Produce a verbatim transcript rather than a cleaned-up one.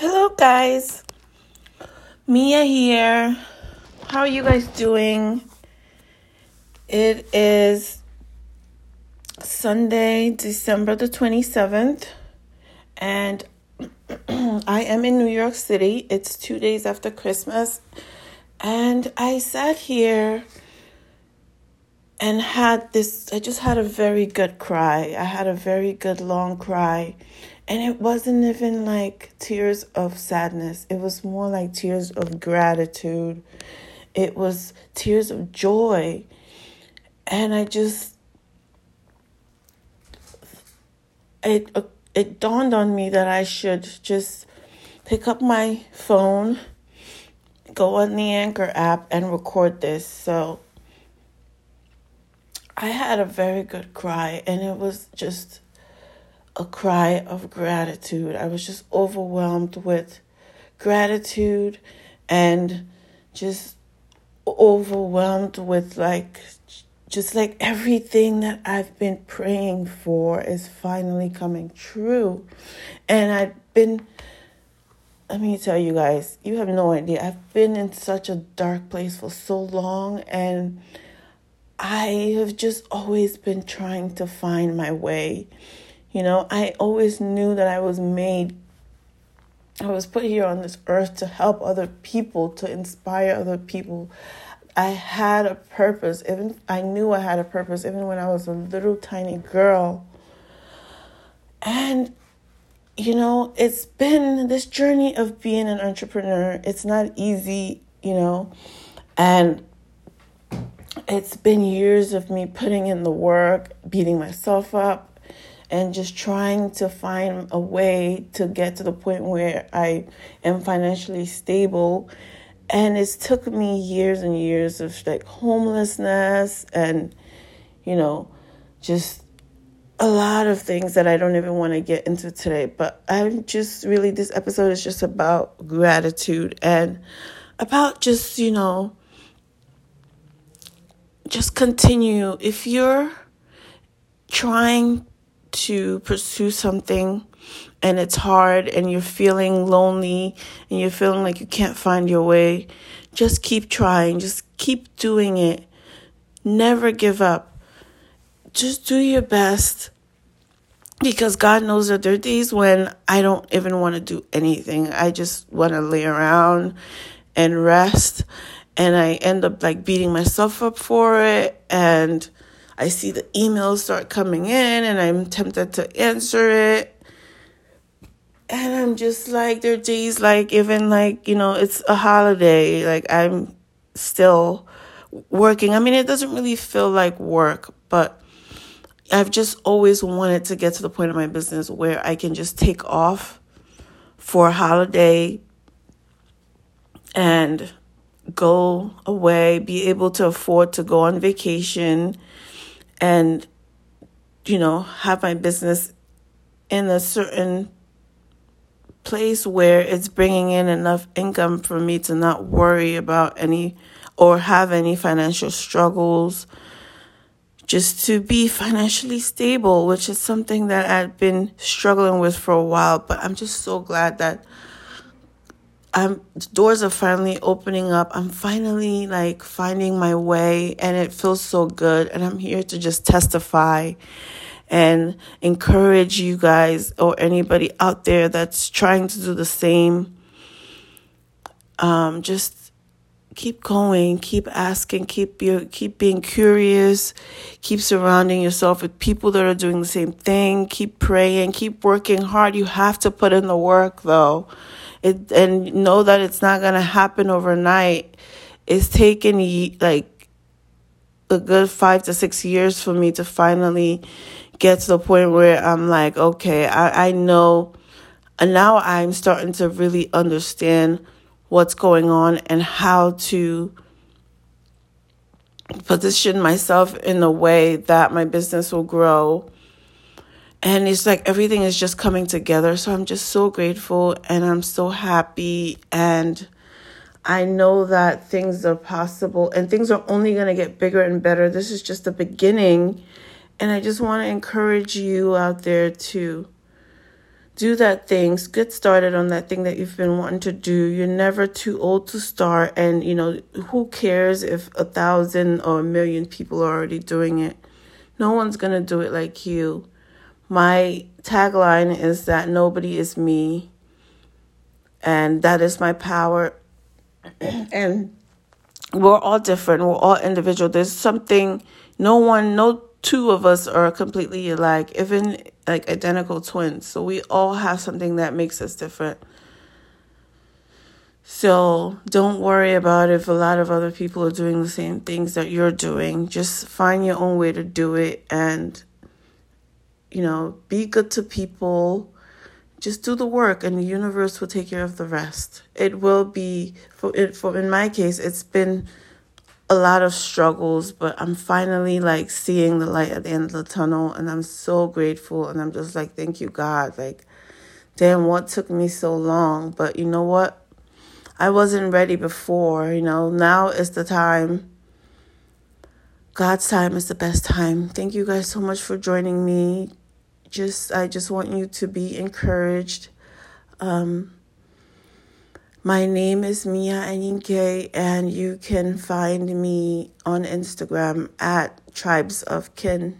Hello guys, Mia here. How are you guys doing? It is Sunday, December the twenty-seventh, and I am in New York City. It's two days after Christmas, and I sat here and had this, I just had a very good cry. I had a very good long cry. And it wasn't even like tears of sadness. It was more like tears of gratitude. It was tears of joy. And I just, it it dawned on me that I should just pick up my phone, go on the Anchor app, and record this. So I had a very good cry, and it was just a cry of gratitude. I was just overwhelmed with gratitude and just overwhelmed with like, just like everything that I've been praying for is finally coming true. And I've been, let me tell you guys, you have no idea. I've been in such a dark place for so long, and I have just always been trying to find my way. You know, I always knew that I was made, I was put here on this earth to help other people, to inspire other people. I had a purpose. Even I knew I had a purpose even when I was a little tiny girl. And, you know, it's been this journey of being an entrepreneur. It's not easy, you know, and it's been years of me putting in the work, beating myself up, and just trying to find a way to get to the point where I am financially stable. And it's took me years and years of like homelessness and, you know, just a lot of things that I don't even want to get into today. But I'm just really, this episode is just about gratitude and about just, you know, just continue. If you're trying to pursue something and it's hard and you're feeling lonely and you're feeling like you can't find your way, just keep trying. Just keep doing it. Never give up. Just do your best, because God knows that there are days when I don't even want to do anything. I just want to lay around and rest, and I end up like beating myself up for it, and I see the emails start coming in and I'm tempted to answer it. And I'm just like, there are days like, even like, you know, it's a holiday. Like I'm still working. I mean, it doesn't really feel like work, but I've just always wanted to get to the point of my business where I can just take off for a holiday and go away, be able to afford to go on vacation, and, you know, have my business in a certain place where it's bringing in enough income for me to not worry about any or have any financial struggles, just to be financially stable, which is something that I've been struggling with for a while. But I'm just so glad that I'm, doors are finally opening up. I'm finally like finding my way, and it feels so good. And I'm here to just testify and encourage you guys or anybody out there that's trying to do the same. Um, just keep going, keep asking, keep your, keep being curious, keep surrounding yourself with people that are doing the same thing. Keep praying, keep working hard. You have to put in the work though. It, and know that it's not going to happen overnight. It's taken like a good five to six years for me to finally get to the point where I'm like, okay, I, I know. And now I'm starting to really understand what's going on and how to position myself in a way that my business will grow. And it's like everything is just coming together. So I'm just so grateful, and I'm so happy. And I know that things are possible, and things are only going to get bigger and better. This is just the beginning. And I just want to encourage you out there to do that things, get started on that thing that you've been wanting to do. You're never too old to start. And, you know, who cares if a thousand or a million people are already doing it? No one's going to do it like you. My tagline is that nobody is me. And that is my power. And we're all different. We're all individual. There's something, no one, no two of us are completely alike, even like identical twins. So we all have something that makes us different. So don't worry about if a lot of other people are doing the same things that you're doing. Just find your own way to do it and, you know, be good to people. Just do the work and the universe will take care of the rest. It will be, for it, for in my case, it's been a lot of struggles, but I'm finally like seeing the light at the end of the tunnel, and I'm so grateful, and I'm just like, thank you, God. Like, damn, what took me so long? But you know what? I wasn't ready before, you know. Now is the time. God's time is the best time. Thank you guys so much for joining me. Just, I just want you to be encouraged. Um, my name is Mia Ayinke, and you can find me on Instagram at tribes of kin.